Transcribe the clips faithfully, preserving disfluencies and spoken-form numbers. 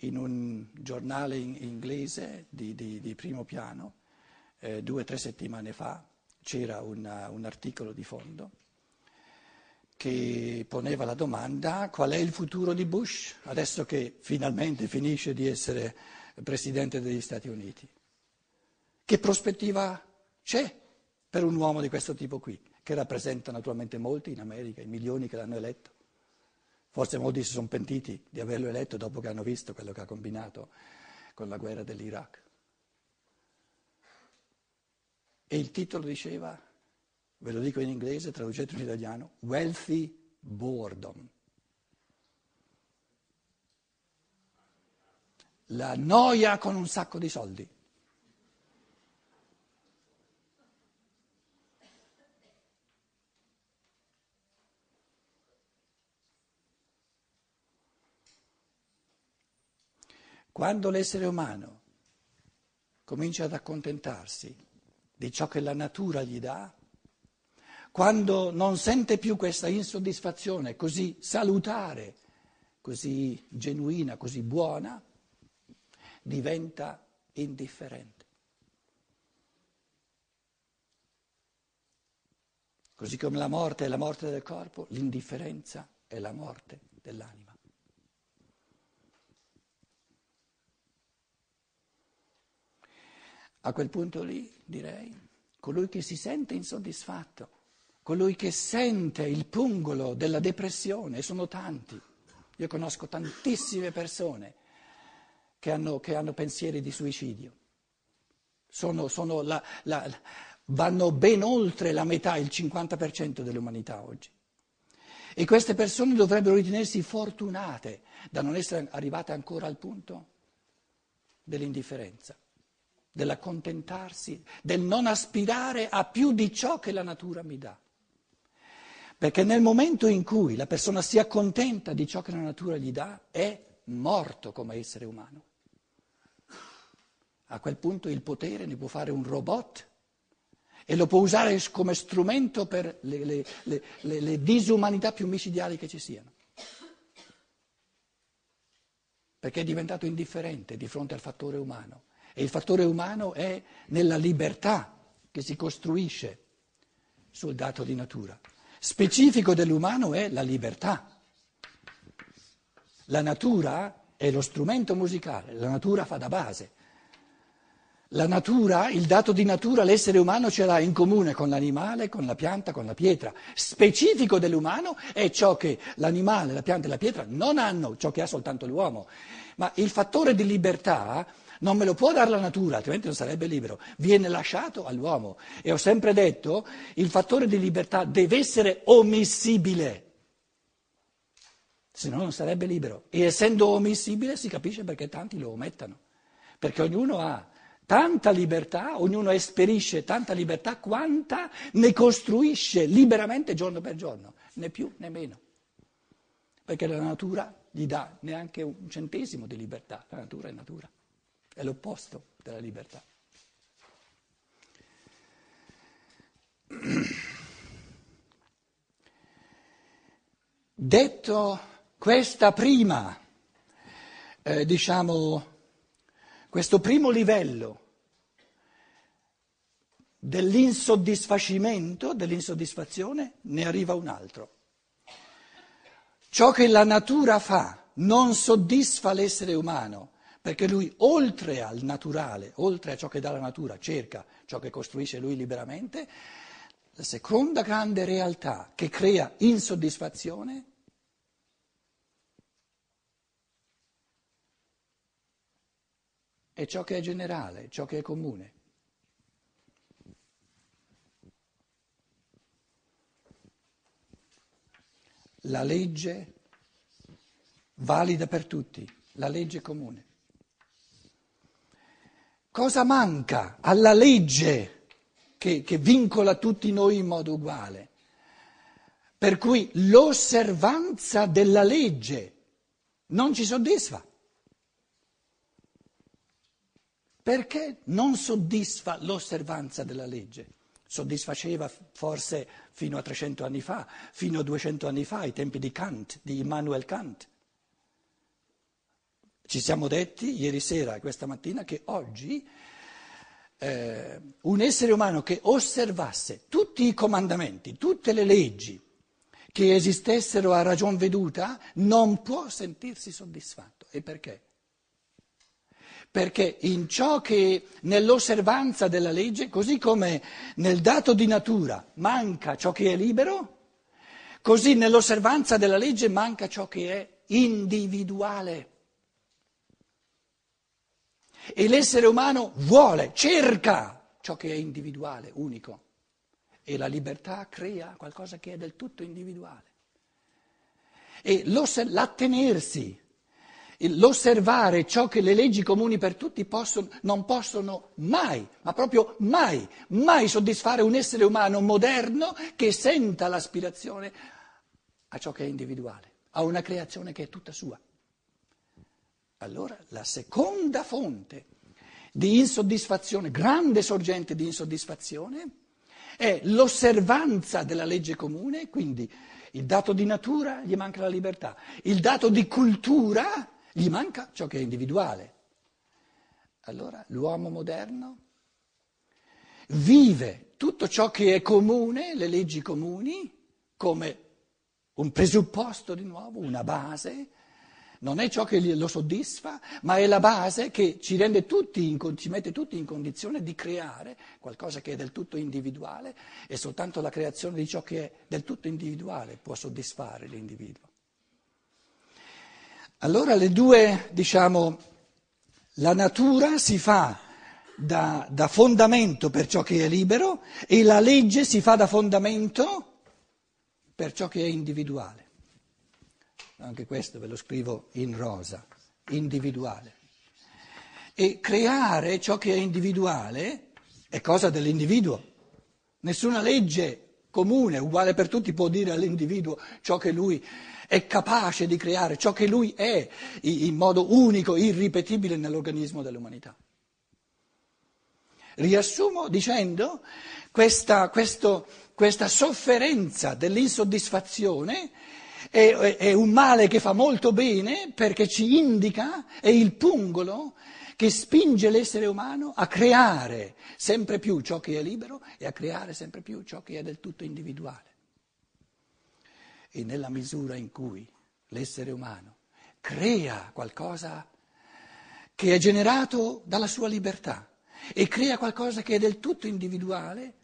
in un giornale in inglese di, di, di primo piano, eh, due o tre settimane fa, c'era una, un articolo di fondo che poneva la domanda: qual è il futuro di Bush adesso che finalmente finisce di essere Presidente degli Stati Uniti? Che prospettiva c'è per un uomo di questo tipo qui, che rappresenta naturalmente molti in America, i milioni che l'hanno eletto? Forse molti si sono pentiti di averlo eletto dopo che hanno visto quello che ha combinato con la guerra dell'Iraq. E il titolo diceva, ve lo dico in inglese, traducete in italiano, Wealthy Boredom. La noia con un sacco di soldi. Quando l'essere umano comincia ad accontentarsi di ciò che la natura gli dà, quando non sente più questa insoddisfazione così salutare, così genuina, così buona, diventa indifferente. Così come la morte è la morte del corpo, l'indifferenza è la morte dell'anima. A quel punto lì, direi, colui che si sente insoddisfatto, colui che sente il pungolo della depressione, e sono tanti, io conosco tantissime persone che hanno, che hanno pensieri di suicidio, sono, sono la, la, vanno ben oltre la metà, il cinquanta per cento dell'umanità oggi. E queste persone dovrebbero ritenersi fortunate da non essere arrivate ancora al punto dell'indifferenza, dell'accontentarsi, del non aspirare a più di ciò che la natura mi dà. Perché nel momento in cui la persona si accontenta di ciò che la natura gli dà, è morto come essere umano. A quel punto il potere ne può fare un robot e lo può usare come strumento per le, le, le, le, le disumanità più micidiali che ci siano. Perché è diventato indifferente di fronte al fattore umano. E il fattore umano è nella libertà che si costruisce sul dato di natura. Specifico dell'umano è la libertà. La natura è lo strumento musicale, la natura fa da base. La natura, il dato di natura, l'essere umano ce l'ha in comune con l'animale, con la pianta, con la pietra. Specifico dell'umano è ciò che l'animale, la pianta e la pietra non hanno, ciò che ha soltanto l'uomo. Ma il fattore di libertà non me lo può dare la natura, altrimenti non sarebbe libero, viene lasciato all'uomo. E ho sempre detto, il fattore di libertà deve essere omissibile, se no non sarebbe libero. E essendo omissibile si capisce perché tanti lo omettano, perché ognuno ha tanta libertà, ognuno esperisce tanta libertà quanta ne costruisce liberamente giorno per giorno, né più né meno, perché la natura gli dà neanche un centesimo di libertà, la natura è natura. È l'opposto della libertà. Detto questa prima, eh, diciamo, questo primo livello dell'insoddisfacimento, dell'insoddisfazione, ne arriva un altro. Ciò che la natura fa non soddisfa l'essere umano, perché lui, oltre al naturale, oltre a ciò che dà la natura, cerca ciò che costruisce lui liberamente. La seconda grande realtà che crea insoddisfazione è ciò che è generale, ciò che è comune. La legge valida per tutti, la legge comune. Cosa manca alla legge che, che vincola tutti noi in modo uguale? Per cui l'osservanza della legge non ci soddisfa. Perché non soddisfa l'osservanza della legge? Soddisfaceva forse fino a trecento anni fa, fino a duecento anni fa, ai tempi di Kant, di Immanuel Kant. Ci siamo detti ieri sera e questa mattina che oggi eh, un essere umano che osservasse tutti i comandamenti, tutte le leggi che esistessero a ragion veduta, non può sentirsi soddisfatto. E perché? Perché in ciò che nell'osservanza della legge, così come nel dato di natura manca ciò che è libero, così nell'osservanza della legge manca ciò che è individuale. E l'essere umano vuole, cerca ciò che è individuale, unico. E la libertà crea qualcosa che è del tutto individuale. E l'attenersi, l'osservare ciò che le leggi comuni per tutti possono, non possono mai, ma proprio mai, mai soddisfare un essere umano moderno che senta l'aspirazione a ciò che è individuale, a una creazione che è tutta sua. Allora la seconda fonte di insoddisfazione, grande sorgente di insoddisfazione, è l'osservanza della legge comune, quindi il dato di natura gli manca la libertà, il dato di cultura gli manca ciò che è individuale. Allora l'uomo moderno vive tutto ciò che è comune, le leggi comuni, come un presupposto di nuovo, una base. Non è ciò che lo soddisfa, ma è la base che ci rende tutti in, ci mette tutti in condizione di creare qualcosa che è del tutto individuale, e soltanto la creazione di ciò che è del tutto individuale può soddisfare l'individuo. Allora le due, diciamo, la natura si fa da, da fondamento per ciò che è libero, e la legge si fa da fondamento per ciò che è individuale. Anche questo ve lo scrivo in rosa, individuale. E creare ciò che è individuale è cosa dell'individuo. Nessuna legge comune, uguale per tutti, può dire all'individuo ciò che lui è capace di creare, ciò che lui è in modo unico, irripetibile nell'organismo dell'umanità. Riassumo dicendo questa, questo, questa sofferenza dell'insoddisfazione è un male che fa molto bene, perché ci indica, è il pungolo che spinge l'essere umano a creare sempre più ciò che è libero e a creare sempre più ciò che è del tutto individuale. E nella misura in cui l'essere umano crea qualcosa che è generato dalla sua libertà e crea qualcosa che è del tutto individuale,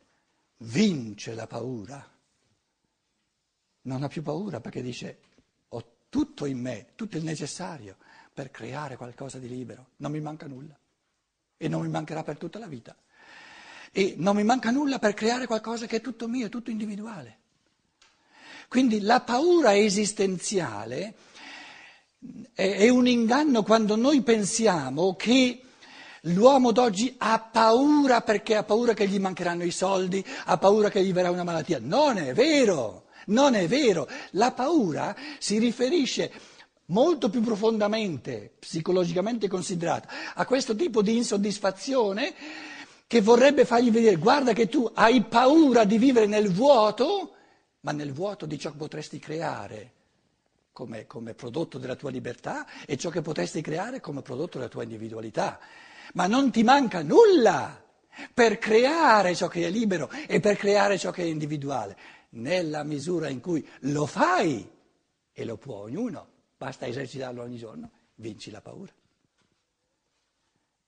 vince la paura. Non ha più paura, perché dice: ho tutto in me, tutto il necessario per creare qualcosa di libero, non mi manca nulla e non mi mancherà per tutta la vita, e non mi manca nulla per creare qualcosa che è tutto mio, tutto individuale. Quindi la paura esistenziale è un inganno quando noi pensiamo che l'uomo d'oggi ha paura perché ha paura che gli mancheranno i soldi, ha paura che gli verrà una malattia. Non è vero! Non è vero, la paura si riferisce molto più profondamente, psicologicamente considerata, a questo tipo di insoddisfazione che vorrebbe fargli vedere: guarda che tu hai paura di vivere nel vuoto, ma nel vuoto di ciò che potresti creare come, come prodotto della tua libertà e ciò che potresti creare come prodotto della tua individualità. Ma non ti manca nulla per creare ciò che è libero e per creare ciò che è individuale. Nella misura in cui lo fai, e lo può ognuno, basta esercitarlo ogni giorno, vinci la paura.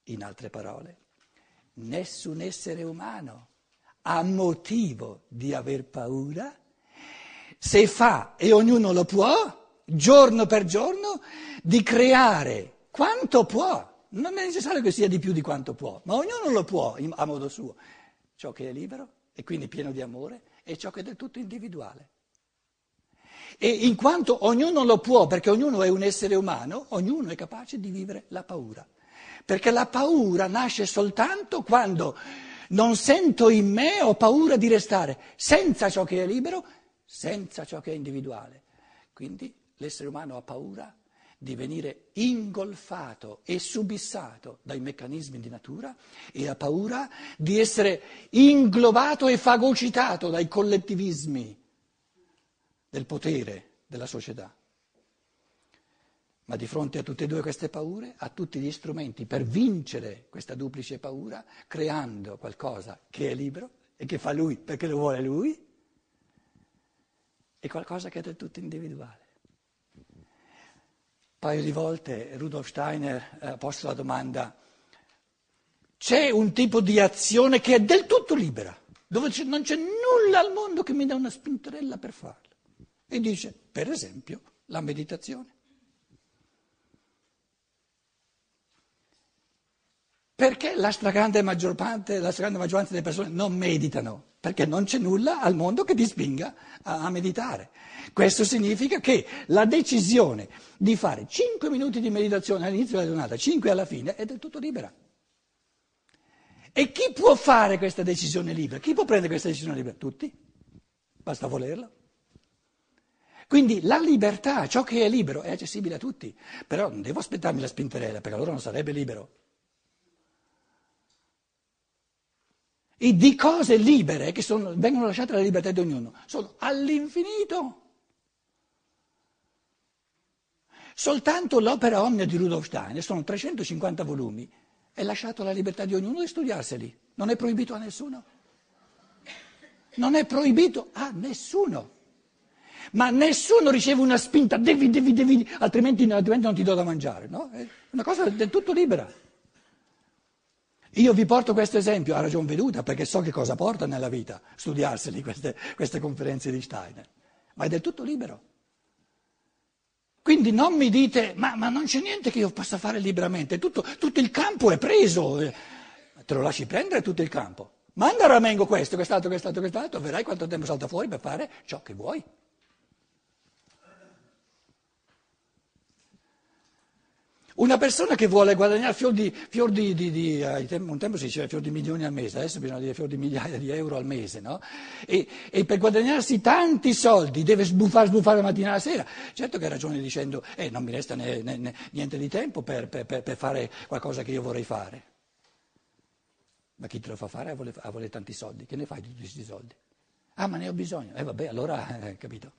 In altre parole, nessun essere umano ha motivo di aver paura se fa, e ognuno lo può, giorno per giorno, di creare quanto può. Non è necessario che sia di più di quanto può, ma ognuno lo può a modo suo. Ciò che è libero e quindi pieno di amore è ciò che è del tutto individuale. E in quanto ognuno lo può, perché ognuno è un essere umano, ognuno è capace di vivere la paura. Perché la paura nasce soltanto quando non sento in me, ho paura di restare senza ciò che è libero, senza ciò che è individuale. Quindi l'essere umano ha paura di venire ingolfato e subissato dai meccanismi di natura, e ha paura di essere inglobato e fagocitato dai collettivismi del potere della società. Ma di fronte a tutte e due queste paure, ha tutti gli strumenti per vincere questa duplice paura, creando qualcosa che è libero e che fa lui perché lo vuole lui, e qualcosa che è del tutto individuale. Un paio di volte Rudolf Steiner ha eh, posto la domanda: c'è un tipo di azione che è del tutto libera, dove non c'è nulla al mondo che mi dà una spintarella per farla? E dice, per esempio, la meditazione. Perché la stragrande, maggior parte, la stragrande maggioranza delle persone non meditano? Perché non c'è nulla al mondo che ti spinga a, a meditare. Questo significa che la decisione di fare cinque minuti di meditazione all'inizio della giornata, cinque alla fine, è del tutto libera. E chi può fare questa decisione libera? Chi può prendere questa decisione libera? Tutti. Basta volerlo. Quindi la libertà, ciò che è libero, è accessibile a tutti. Però non devo aspettarmi la spinterella, perché allora non sarebbe libero. E di cose libere che sono, vengono lasciate alla libertà di ognuno, sono all'infinito. Soltanto l'opera omnia di Rudolf Steiner, sono trecentocinquanta volumi, è lasciato alla libertà di ognuno di studiarseli, non è proibito a nessuno. Non è proibito a nessuno. Ma nessuno riceve una spinta, devi, devi, devi, altrimenti, altrimenti non ti do da mangiare, no? È una cosa del tutto libera. Io vi porto questo esempio a ragion veduta perché so che cosa porta nella vita studiarseli queste, queste conferenze di Steiner, ma è del tutto libero. Quindi non mi dite, ma, ma non c'è niente che io possa fare liberamente, tutto, tutto il campo è preso, te lo lasci prendere tutto il campo, manda a ramengo questo, quest'altro, quest'altro, quest'altro, vedrai quanto tempo salta fuori per fare ciò che vuoi. Una persona che vuole guadagnare fior di, fior di, di, di un tempo si diceva fior di milioni al mese, adesso bisogna dire fior di migliaia di euro al mese, no? E, e per guadagnarsi tanti soldi deve sbuffare, sbuffare la mattina e la sera. Certo che ha ragione dicendo, eh, non mi resta ne, ne, ne, niente di tempo per, per, per fare qualcosa che io vorrei fare. Ma chi te lo fa fare ha vuole, ha vuole tanti soldi, che ne fai di tutti questi soldi? Ah, ma ne ho bisogno, eh vabbè, allora, eh, capito?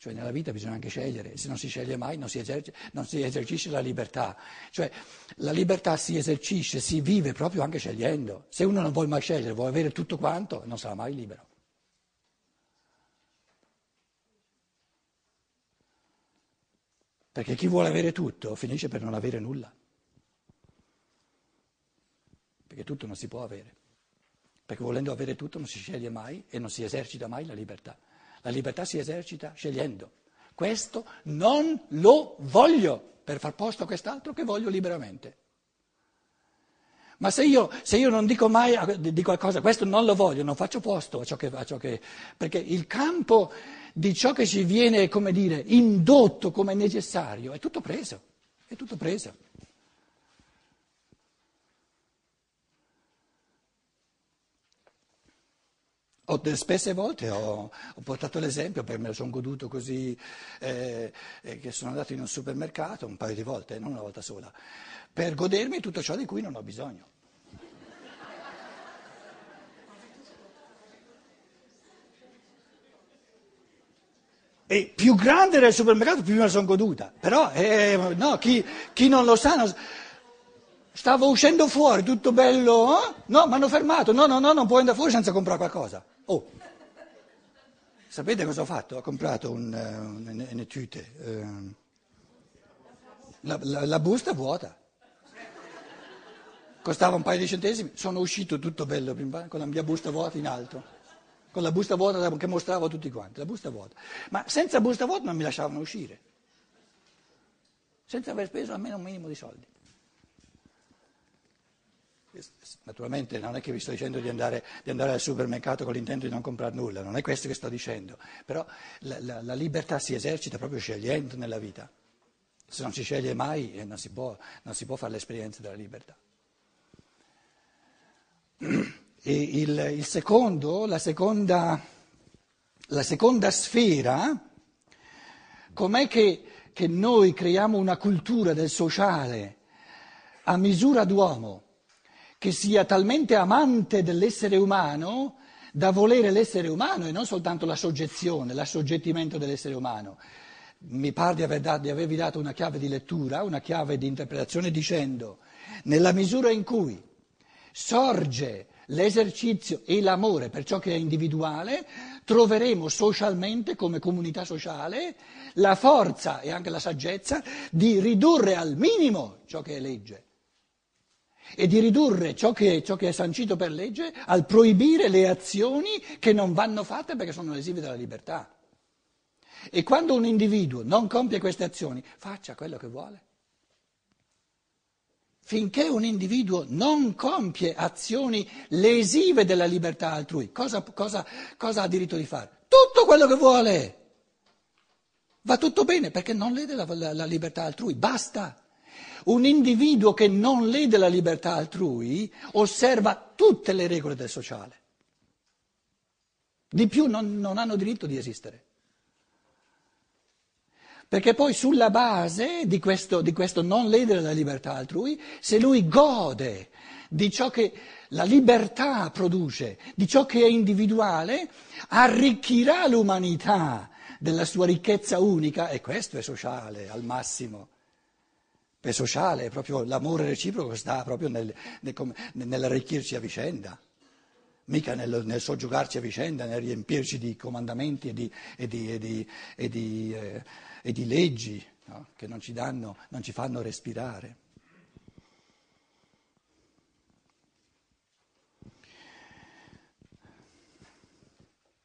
Cioè nella vita bisogna anche scegliere, se non si sceglie mai non si, eserci- non si esercisce la libertà. Cioè la libertà si esercisce, si vive proprio anche scegliendo. Se uno non vuole mai scegliere, vuole avere tutto quanto, non sarà mai libero. Perché chi vuole avere tutto finisce per non avere nulla. Perché tutto non si può avere. Perché volendo avere tutto non si sceglie mai e non si esercita mai la libertà. La libertà si esercita scegliendo. Questo non lo voglio per far posto a quest'altro che voglio liberamente. Ma se io, se io non dico mai di qualcosa, questo non lo voglio, non faccio posto a ciò che, a ciò che... Perché il campo di ciò che ci viene, come dire, indotto come necessario, è tutto preso, è tutto preso. Ho, spesse volte ho, ho portato l'esempio, perché me lo sono goduto così, eh, che sono andato in un supermercato un paio di volte, eh, non una volta sola, per godermi tutto ciò di cui non ho bisogno. E più grande era il supermercato, più me lo sono goduta. Però, eh, no, chi, chi non lo sa... Non... Stavo uscendo fuori, tutto bello, eh? No, mi hanno fermato, no, no, no, non puoi andare fuori senza comprare qualcosa. Oh, sapete cosa ho fatto? Ho comprato un, un, un tute, eh, la, la, la busta vuota, costava un paio di centesimi, sono uscito tutto bello con la mia busta vuota in alto, con la busta vuota che mostravo a tutti quanti, la busta vuota, ma senza busta vuota non mi lasciavano uscire, senza aver speso almeno un minimo di soldi. Naturalmente non è che vi sto dicendo di andare, di andare al supermercato con l'intento di non comprare nulla, non è questo che sto dicendo, però la, la, la libertà si esercita proprio scegliendo nella vita, se non si sceglie mai eh, non si può, non si può fare l'esperienza della libertà. E il, il secondo, la seconda, la seconda sfera, com'è che, che noi creiamo una cultura del sociale a misura d'uomo, che sia talmente amante dell'essere umano da volere l'essere umano e non soltanto la soggezione, l'assoggettimento dell'essere umano. Mi pare di, aver dato, di avervi dato una chiave di lettura, una chiave di interpretazione dicendo, nella misura in cui sorge l'esercizio e l'amore per ciò che è individuale, troveremo socialmente, come comunità sociale, la forza e anche la saggezza di ridurre al minimo ciò che è legge e di ridurre ciò che, ciò che è sancito per legge al proibire le azioni che non vanno fatte perché sono lesive della libertà. E quando un individuo non compie queste azioni, faccia quello che vuole. Finché un individuo non compie azioni lesive della libertà altrui, cosa, cosa, cosa ha diritto di fare? Tutto quello che vuole. Va tutto bene perché non lede la, la, la libertà altrui, basta. Un individuo che non lede la libertà altrui osserva tutte le regole del sociale. Di più non, non hanno diritto di esistere. Perché poi sulla base di questo, di questo non ledere la libertà altrui, se lui gode di ciò che la libertà produce, di ciò che è individuale, arricchirà l'umanità della sua ricchezza unica, e questo è sociale al massimo. È sociale, è proprio l'amore reciproco sta proprio nel, nel, nell'arricchirci a vicenda, mica nel, nel soggiogarci a vicenda, nel riempirci di comandamenti e di... E di, e di, e di eh, e di leggi, no? Che non ci danno, non ci fanno respirare.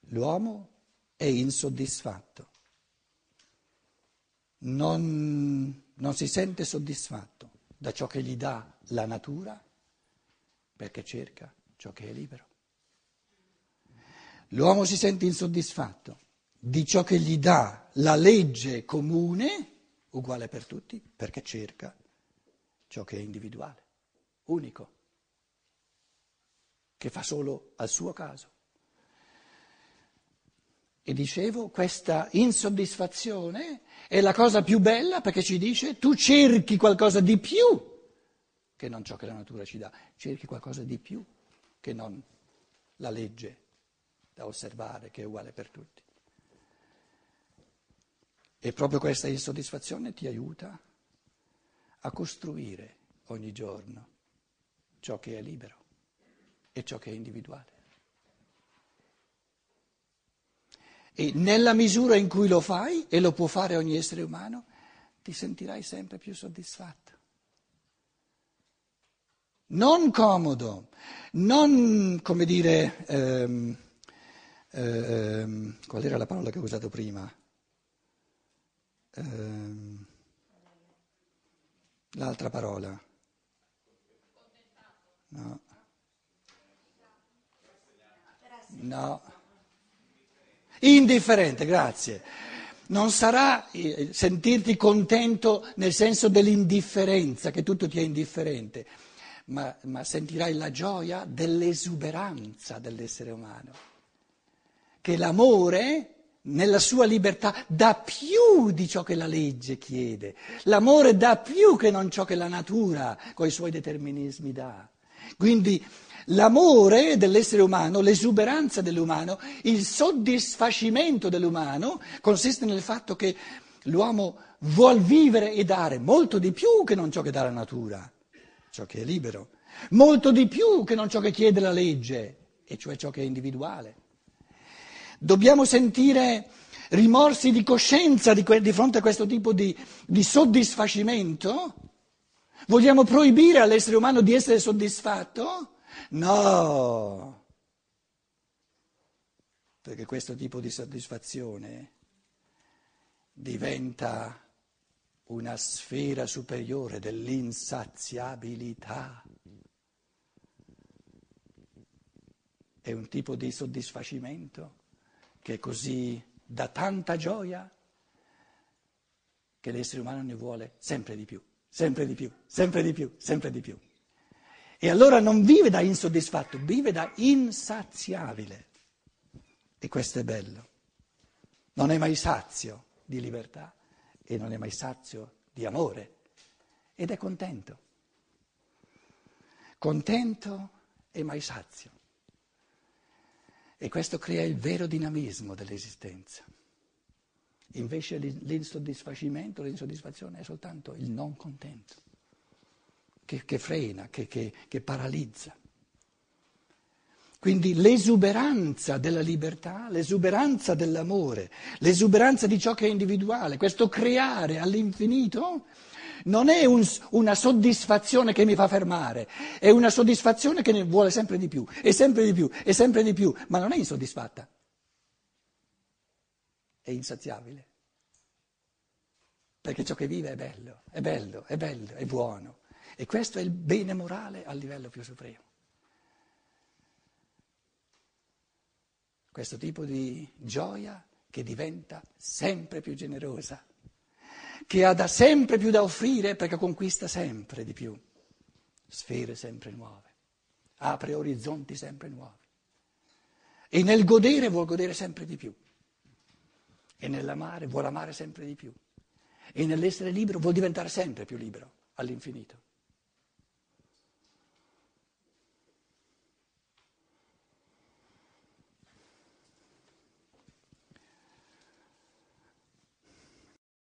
L'uomo è insoddisfatto, non, non si sente soddisfatto da ciò che gli dà la natura perché cerca ciò che è libero. L'uomo si sente insoddisfatto di ciò che gli dà la legge comune, uguale per tutti, perché cerca ciò che è individuale, unico, che fa solo al suo caso. E dicevo, questa insoddisfazione è la cosa più bella perché ci dice tu cerchi qualcosa di più che non ciò che la natura ci dà, cerchi qualcosa di più che non la legge da osservare, che è uguale per tutti. E proprio questa insoddisfazione ti aiuta a costruire ogni giorno ciò che è libero e ciò che è individuale. E nella misura in cui lo fai, e lo può fare ogni essere umano, ti sentirai sempre più soddisfatto. Non comodo, non, come dire, ehm, ehm, qual era la parola che ho usato prima? L'altra parola, no, no, indifferente, grazie, non sarà sentirti contento nel senso dell'indifferenza, che tutto ti è indifferente, ma, ma sentirai la gioia dell'esuberanza dell'essere umano, che l'amore nella sua libertà dà più di ciò che la legge chiede, l'amore dà più che non ciò che la natura con i suoi determinismi dà. Quindi l'amore dell'essere umano, l'esuberanza dell'umano, il soddisfacimento dell'umano consiste nel fatto che l'uomo vuol vivere e dare molto di più che non ciò che dà la natura, ciò che è libero, molto di più che non ciò che chiede la legge, e cioè ciò che è individuale. Dobbiamo sentire rimorsi di coscienza di, que- di fronte a questo tipo di, di soddisfacimento? Vogliamo proibire all'essere umano di essere soddisfatto? No! Perché questo tipo di soddisfazione diventa una sfera superiore dell'insaziabilità. È un tipo di soddisfacimento che così dà tanta gioia che l'essere umano ne vuole sempre di più, sempre di più, sempre di più, sempre di più. E allora non vive da insoddisfatto, vive da insaziabile. E questo è bello. Non è mai sazio di libertà e non è mai sazio di amore. Ed è contento. Contento e mai sazio. E questo crea il vero dinamismo dell'esistenza. Invece l'insoddisfacimento, l'insoddisfazione è soltanto il non contento, che, che frena, che, che, che paralizza. Quindi l'esuberanza della libertà, l'esuberanza dell'amore, l'esuberanza di ciò che è individuale, questo creare all'infinito non è un, una soddisfazione che mi fa fermare, è una soddisfazione che ne vuole sempre di più, e sempre di più, e sempre di più, ma non è insoddisfatta, è insaziabile, perché ciò che vive è bello, è bello, è bello, è buono, e questo è il bene morale al livello più supremo. Questo tipo di gioia che diventa sempre più generosa, che ha da sempre più da offrire perché conquista sempre di più, sfere sempre nuove, apre orizzonti sempre nuovi, e nel godere vuol godere sempre di più, e nell'amare vuol amare sempre di più, e nell'essere libero vuol diventare sempre più libero all'infinito.